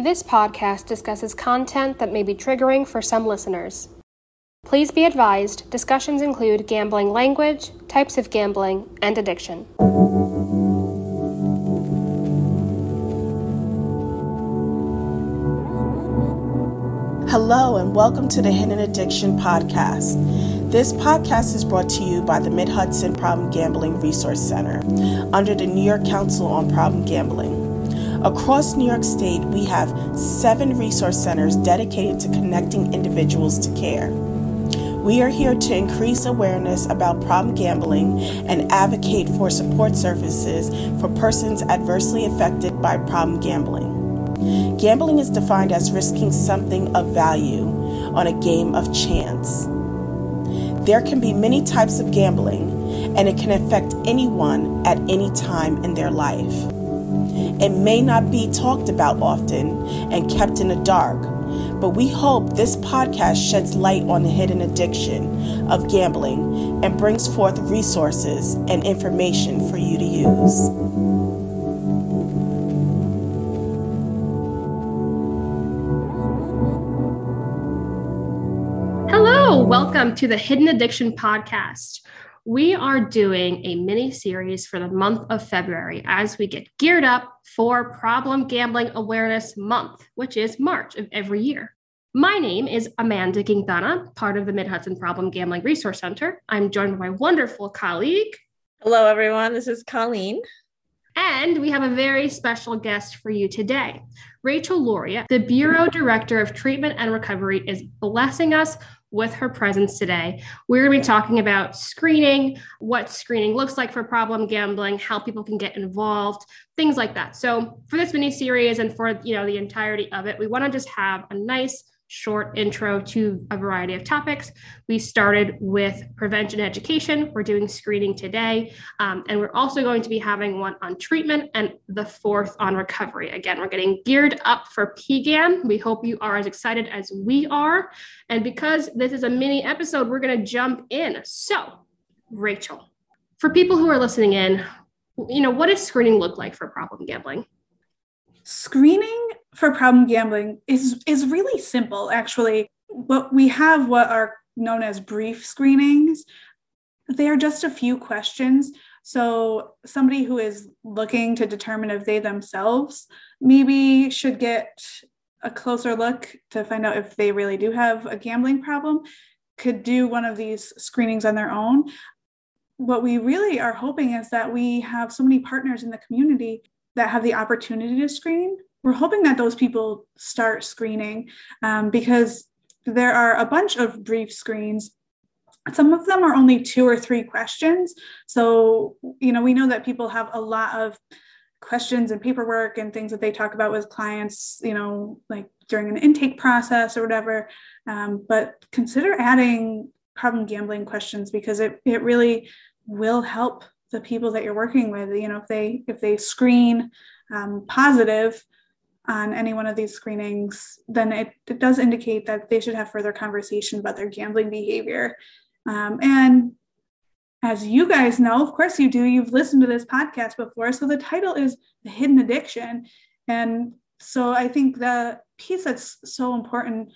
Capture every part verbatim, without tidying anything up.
This podcast discusses content that may be triggering for some listeners. Please be advised, discussions include gambling language, types of gambling, and addiction. Hello and welcome to the Hidden Addiction Podcast. This podcast is brought to you by the Mid-Hudson Problem Gambling Resource Center under the New York Council on Problem Gambling. Across New York State, we have seven resource centers dedicated to connecting individuals to care. We are here to increase awareness about problem gambling and advocate for support services for persons adversely affected by problem gambling. Gambling is defined as risking something of value on a game of chance. There can be many types of gambling, and it can affect anyone at any time in their life. It may not be talked about often and kept in the dark, but we hope this podcast sheds light on the hidden addiction of gambling and brings forth resources and information for you to use. Hello, welcome to the Hidden Addiction Podcast. We are doing a mini series for the month of February as we get geared up for Problem Gambling Awareness Month, which is March of every year. My name is Amanda Gingdana, part of the Mid-Hudson Problem Gambling Resource Center. I'm joined by my wonderful colleague. Hello, everyone. This is Colleen. And we have a very special guest for you today. Rachel Lauria, the Bureau Director of Treatment and Recovery, is blessing us with her presence today. We're going to be talking about screening, what screening looks like for problem gambling, how people can get involved, things like that. So for this mini series and for, you know, the entirety of it, we want to just have a nice short intro to a variety of topics. We started with prevention education. We're doing screening today. Um, and we're also going to be having one on treatment and the fourth on recovery. Again, we're getting geared up for P G A M. We hope you are as excited as we are. And because this is a mini episode, we're going to jump in. So, Rachel, for people who are listening in, you know, what does screening look like for problem gambling? Screening for problem gambling is, is really simple, actually. What we have what are known as brief screenings. They are just a few questions. So somebody who is looking to determine if they themselves maybe should get a closer look to find out if they really do have a gambling problem could do one of these screenings on their own. What we really are hoping is that we have so many partners in the community that have the opportunity to screen. We're hoping that those people start screening um, because there are a bunch of brief screens. Some of them are only two or three questions. So, you know, we know that people have a lot of questions and paperwork and things that they talk about with clients, you know, like during an intake process or whatever. Um, but consider adding problem gambling questions because it, it really will help the people that you're working with. You know, if they if they screen um, positive on any one of these screenings, then it, it does indicate that they should have further conversation about their gambling behavior. Um, and as you guys know, of course you do, you've listened to this podcast before. So the title is The Hidden Addiction. And so I think the piece that's so important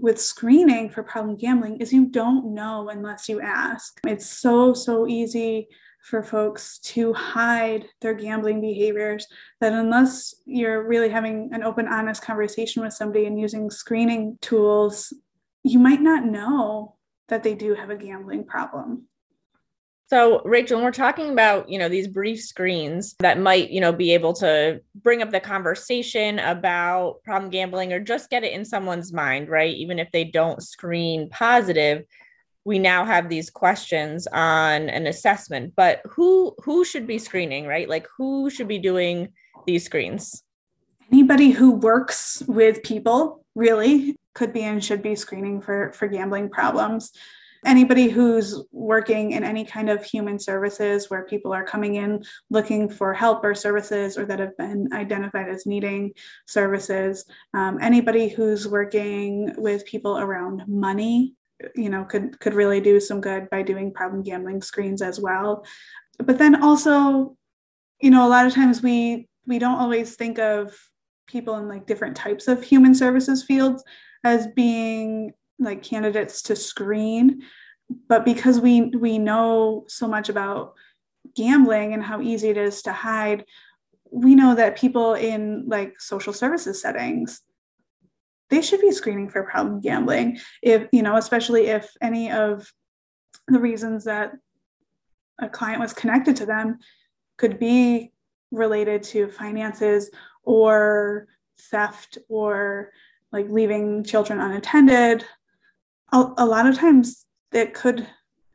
with screening for problem gambling is you don't know unless you ask. It's so, so easy for folks to hide their gambling behaviors, that unless you're really having an open, honest conversation with somebody and using screening tools, you might not know that they do have a gambling problem. So, Rachel, when we're talking about, you know, these brief screens that might, you know, be able to bring up the conversation about problem gambling or just get it in someone's mind, right? Even if they don't screen positive, we now have these questions on an assessment, but who who should be screening, right? Like who should be doing these screens? Anybody who works with people really could be and should be screening for, for gambling problems. Anybody who's working in any kind of human services where people are coming in looking for help or services or that have been identified as needing services. Um, anybody who's working with people around money, you know, could, could really do some good by doing problem gambling screens as well. But then also, you know, a lot of times we, we don't always think of people in like different types of human services fields as being like candidates to screen. But because we we know so much about gambling and how easy it is to hide, we know that people in like social services settings, they should be screening for problem gambling. If, you know, especially if any of the reasons that a client was connected to them could be related to finances or theft or like leaving children unattended, a, a lot of times it could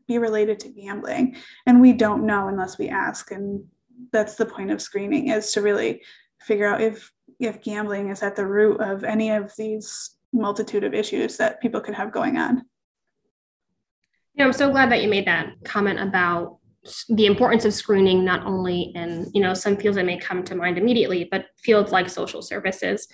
be related to gambling, and we don't know unless we ask. And that's the point of screening, is to really figure out if if gambling is at the root of any of these multitude of issues that people could have going on. You know, I'm so glad that you made that comment about the importance of screening, not only in, you know, some fields that may come to mind immediately, but fields like social services.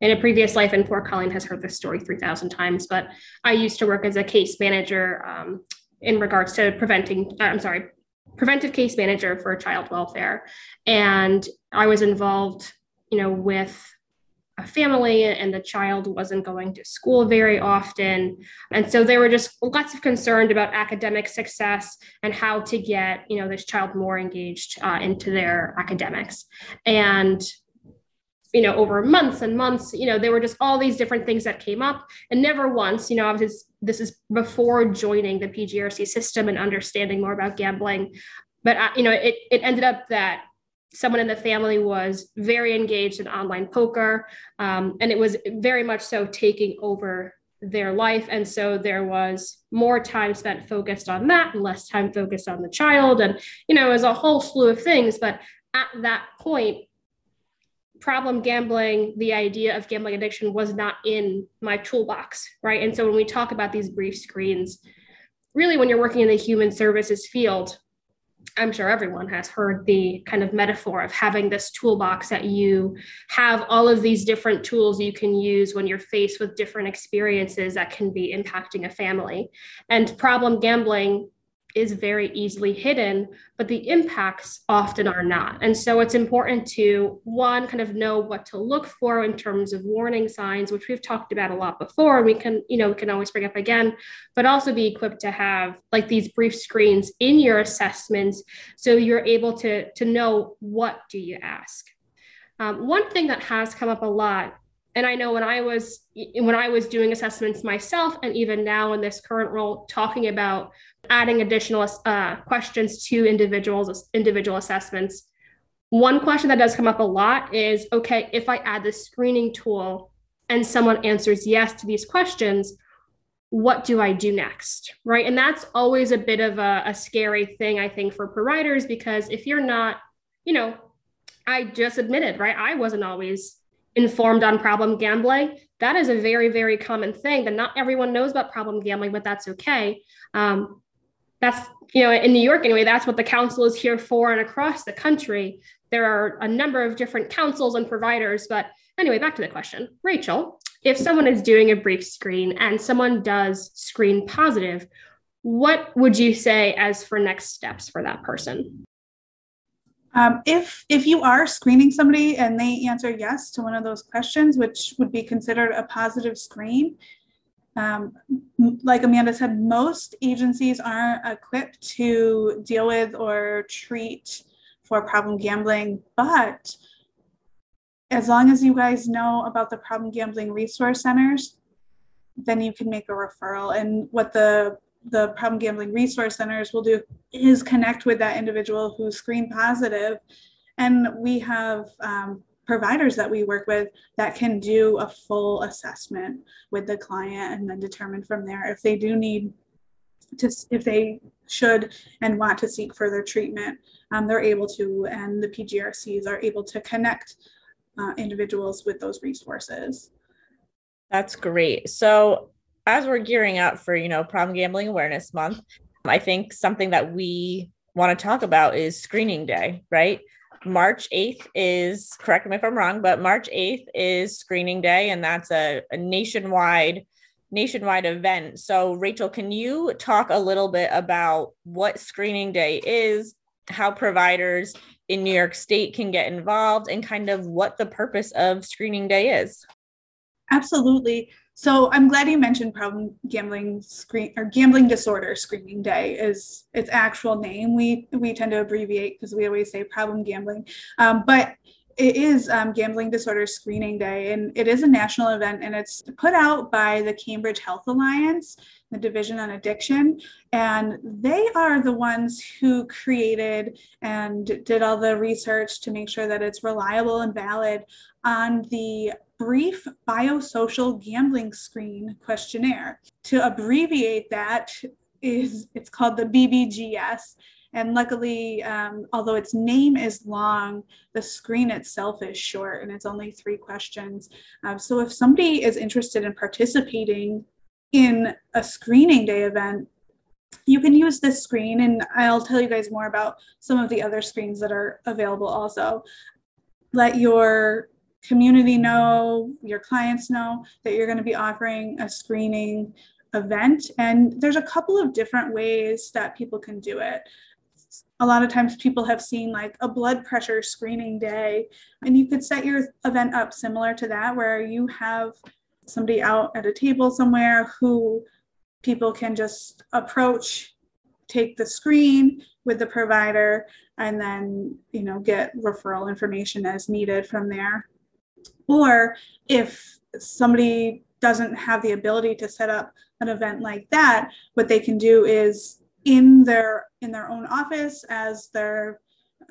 In a previous life, and poor Colleen has heard this story three thousand times, but I used to work as a case manager um, in regards to preventing, I'm sorry, preventive case manager for child welfare. And I was involved, you know, with a family, and the child wasn't going to school very often. And so there were just lots of concerns about academic success and how to get, you know, this child more engaged uh, into their academics. And, you know, over months and months, you know, there were just all these different things that came up, and never once, you know, obviously this is before joining the P G R C system and understanding more about gambling, but, I, you know, it, it ended up that someone in the family was very engaged in online poker, um, and it was very much so taking over their life. And so there was more time spent focused on that and less time focused on the child. And, you know, it was a whole slew of things. But at that point, problem gambling, the idea of gambling addiction, was not in my toolbox, right? And so when we talk about these brief screens, really when you're working in the human services field, I'm sure everyone has heard the kind of metaphor of having this toolbox that you have all of these different tools you can use when you're faced with different experiences that can be impacting a family. And problem gambling is very easily hidden, but the impacts often are not. And so it's important to, one, kind of know what to look for in terms of warning signs, which we've talked about a lot before, and we can, you know, we can always bring up again, but also be equipped to have like these brief screens in your assessments, so you're able to, to know, what do you ask? Um, one thing that has come up a lot, and I know when I was when I was doing assessments myself, and even now in this current role, talking about adding additional uh, questions to individuals, individual assessments, one question that does come up a lot is, okay, if I add this screening tool and someone answers yes to these questions, what do I do next, right? And that's always a bit of a, a scary thing, I think, for providers, because if you're not, you know, I just admitted, right, I wasn't always informed on problem gambling. That is a very, very common thing that not everyone knows about problem gambling, but that's okay. Um, that's, you know, in New York anyway, that's what the council is here for. And across the country, there are a number of different councils and providers. But anyway, back to the question. Rachel, if someone is doing a brief screen and someone does screen positive, what would you say as for next steps for that person? Um, if if you are screening somebody and they answer yes to one of those questions, which would be considered a positive screen, um, like Amanda said, most agencies aren't equipped to deal with or treat for problem gambling. But as long as you guys know about the Problem Gambling Resource Centers, then you can make a referral. And what the the Problem Gambling Resource Centers will do is connect with that individual who screened positive. And we have um, providers that we work with that can do a full assessment with the client and then determine from there if they do need to, if they should and want to seek further treatment. Um, they're able to, and the P G R Cs are able to connect uh, individuals with those resources. That's great. So as we're gearing up for, you know, Problem Gambling Awareness Month, I think something that we want to talk about is Screening Day, right? March eighth is, correct me if I'm wrong, but March eighth is Screening Day, and that's a, a nationwide, nationwide event. So Rachel, can you talk a little bit about what Screening Day is, how providers in New York State can get involved, and kind of what the purpose of Screening Day is. Absolutely. So I'm glad you mentioned Problem Gambling Screen or Gambling Disorder Screening Day is its actual name. We we tend to abbreviate because we always say Problem Gambling, um, but it is um, Gambling Disorder Screening Day, and it is a national event, and it's put out by the Cambridge Health Alliance, the Division on Addiction, and they are the ones who created and did all the research to make sure that it's reliable and valid on the Brief Biosocial Gambling Screen questionnaire. To abbreviate that, is it's called the B B G S. And luckily, um, although its name is long, the screen itself is short, and it's only three questions. Um, so if somebody is interested in participating in a Screening Day event, you can use this screen, and I'll tell you guys more about some of the other screens that are available also. Let your community know, your clients know that you're going to be offering a screening event. And there's a couple of different ways that people can do it. A lot of times people have seen like a blood pressure screening day, and you could set your event up similar to that, where you have somebody out at a table somewhere who people can just approach, take the screen with the provider, and then, you know, get referral information as needed from there. Or if somebody doesn't have the ability to set up an event like that, what they can do is in their in their own office, as their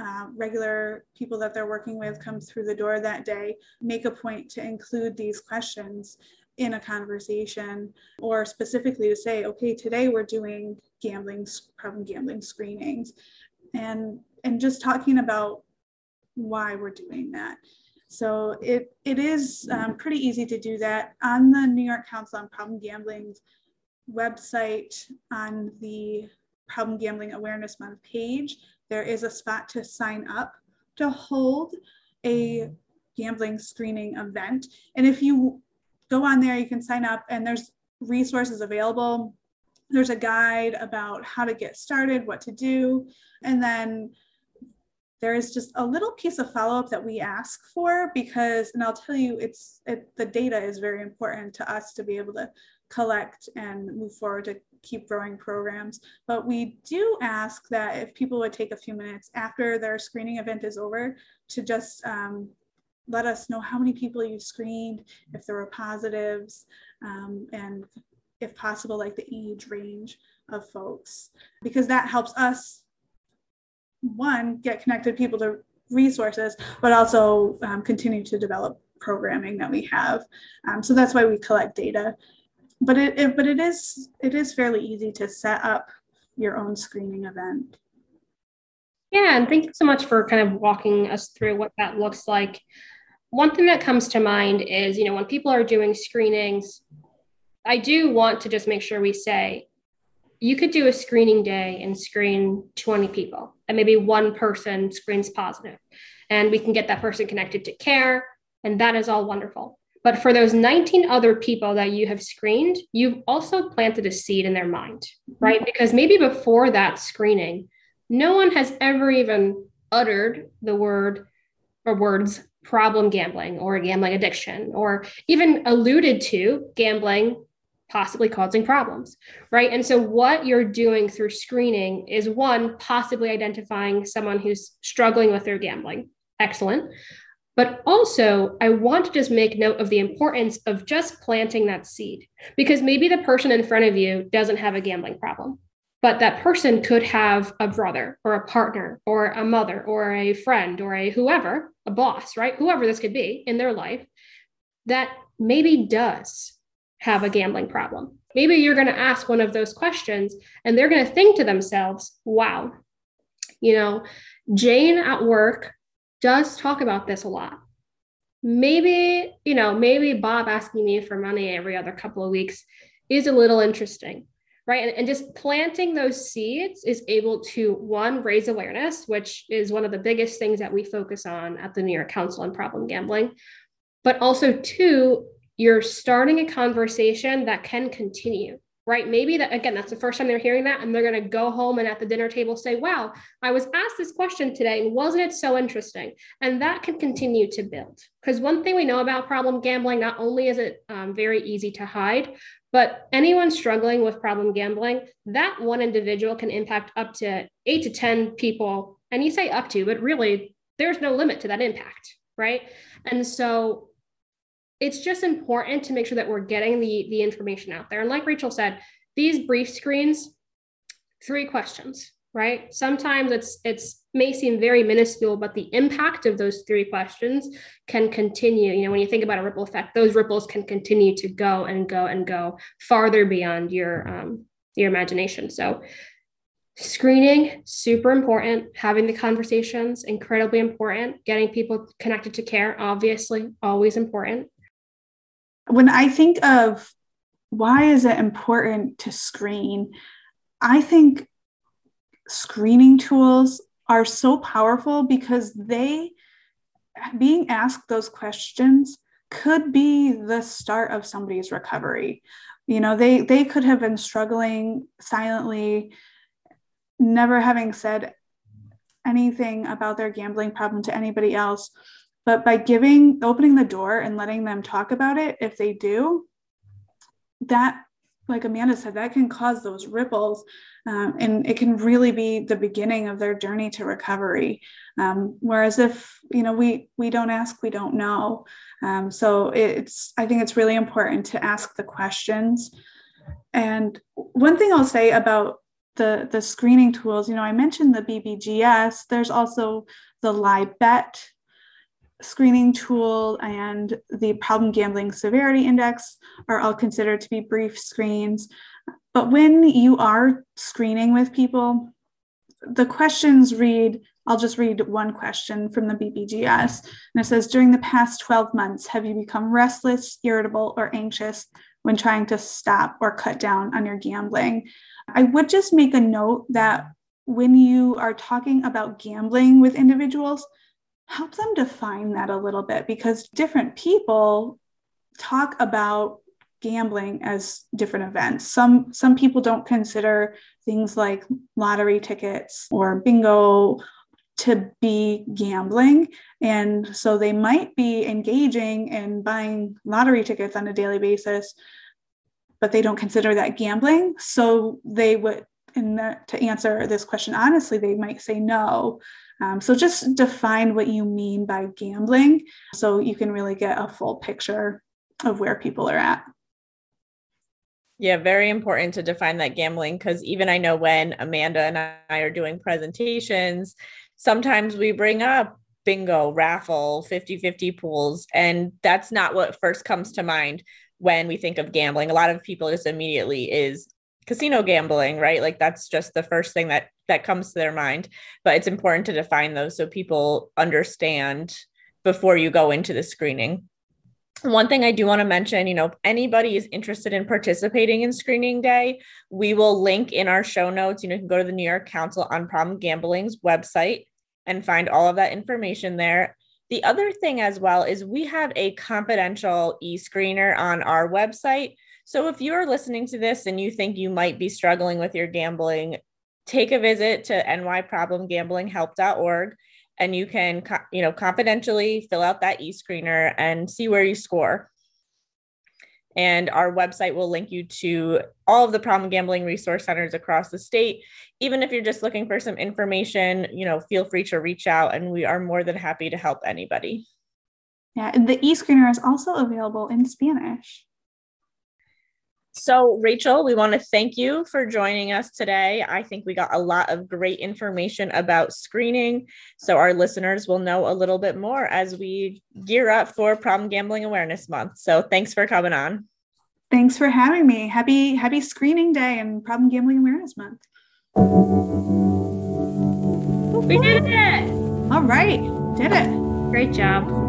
uh, regular people that they're working with come through the door that day, make a point to include these questions in a conversation, or specifically to say, okay, today we're doing gambling, problem gambling screenings, and and just talking about why we're doing that. So it it is um, pretty easy to do that on the New York Council on Problem Gambling's website. On the Problem Gambling Awareness Month page, there is a spot to sign up to hold a gambling screening event. And if you go on there, you can sign up, and there's resources available. There's a guide about how to get started, what to do, and then there is just a little piece of follow-up that we ask for, because, and I'll tell you, it's it, the data is very important to us to be able to collect and move forward to keep growing programs. But we do ask that if people would take a few minutes after their screening event is over to just um, let us know how many people you screened, if there were positives, um, and if possible, like the age range of folks, because that helps us, one, get connected people to resources, but also um, continue to develop programming that we have. Um, so that's why we collect data. But it, it but it is it is fairly easy to set up your own screening event. Yeah, and thank you so much for kind of walking us through what that looks like. One thing that comes to mind is, you know, when people are doing screenings, I do want to just make sure we say, you could do a screening day and screen twenty people, and maybe one person screens positive, and we can get that person connected to care, and that is all wonderful. But for those nineteen other people that you have screened, you've also planted a seed in their mind, right? Because maybe before that screening, no one has ever even uttered the word or words problem gambling or gambling addiction, or even alluded to gambling possibly causing problems, right? And so what you're doing through screening is, one, possibly identifying someone who's struggling with their gambling. Excellent. But also, I want to just make note of the importance of just planting that seed, because maybe the person in front of you doesn't have a gambling problem, but that person could have a brother or a partner or a mother or a friend or a whoever, a boss, right? Whoever this could be in their life that maybe does have a gambling problem. Maybe you're going to ask one of those questions, and they're going to think to themselves, wow, you know, Jane at work does talk about this a lot. Maybe, you know, maybe Bob asking me for money every other couple of weeks is a little interesting, right? And, and just planting those seeds is able to, one, raise awareness, which is one of the biggest things that we focus on at the New York Council on Problem Gambling, but also, two, you're starting a conversation that can continue, right? Maybe that, again, that's the first time they're hearing that, and they're going to go home and at the dinner table say, wow, I was asked this question today, and wasn't it so interesting? And that can continue to build. Because one thing we know about problem gambling, not only is it um, very easy to hide, but anyone struggling with problem gambling, that one individual can impact up to eight to ten people. And you say up to, but really there's no limit to that impact, right? And so it's just important to make sure that we're getting the, the information out there. And like Rachel said, these brief screens, three questions, right? Sometimes it's it's may seem very minuscule, but the impact of those three questions can continue. You know, when you think about a ripple effect, those ripples can continue to go and go and go farther beyond your, um, your imagination. So screening, super important. Having the conversations, incredibly important. Getting people connected to care, obviously, always important. When I think of why is it important to screen, I think screening tools are so powerful because they, being asked those questions, could be the start of somebody's recovery. You know, they they could have been struggling silently, never having said anything about their gambling problem to anybody else. But by giving, opening the door and letting them talk about it, if they do, that, like Amanda said, that can cause those ripples, um, and it can really be the beginning of their journey to recovery. Um, whereas if, you know, we, we don't ask, we don't know. Um, so it's, I think it's really important to ask the questions. And one thing I'll say about the, the screening tools, you know, I mentioned the B B G S, there's also the Lie-Bet screening tool and the Problem Gambling Severity Index are all considered to be brief screens. But when you are screening with people, the questions read, I'll just read one question from the B B G S, and it says, during the past twelve months, have you become restless, irritable, or anxious when trying to stop or cut down on your gambling? I would just make a note that when you are talking about gambling with individuals, help them define that a little bit, because different people talk about gambling as different events. Some some people don't consider things like lottery tickets or bingo to be gambling. And so they might be engaging in buying lottery tickets on a daily basis, but they don't consider that gambling. So they would, in the, to answer this question honestly, they might say no. Um, so just define what you mean by gambling so you can really get a full picture of where people are at. Yeah, very important to define that gambling, because even I know when Amanda and I are doing presentations, sometimes we bring up bingo, raffle, fifty-fifty pools, and that's not what first comes to mind when we think of gambling. A lot of people just immediately is casino gambling, right? Like that's just the first thing that that comes to their mind, but it's important to define those so people understand before you go into the screening. One thing I do want to mention, you know, if anybody is interested in participating in Screening Day, we will link in our show notes. You know, you can go to the New York Council on Problem Gambling's website and find all of that information there. The other thing as well is we have a confidential e-screener on our website. So if you're listening to this and you think you might be struggling with your gambling, take a visit to N Y problem gambling help dot org, and you can, you know, confidentially fill out that e-screener and see where you score. And our website will link you to all of the problem gambling resource centers across the state. Even if you're just looking for some information, you know, feel free to reach out, and we are more than happy to help anybody. Yeah, and the e-screener is also available in Spanish. So, Rachel, we want to thank you for joining us today. I think we got a lot of great information about screening, so our listeners will know a little bit more as we gear up for Problem Gambling Awareness Month. So thanks for coming on. Thanks for having me. Happy, happy Screening Day and Problem Gambling Awareness Month. We did it. All right. Did it. Great job.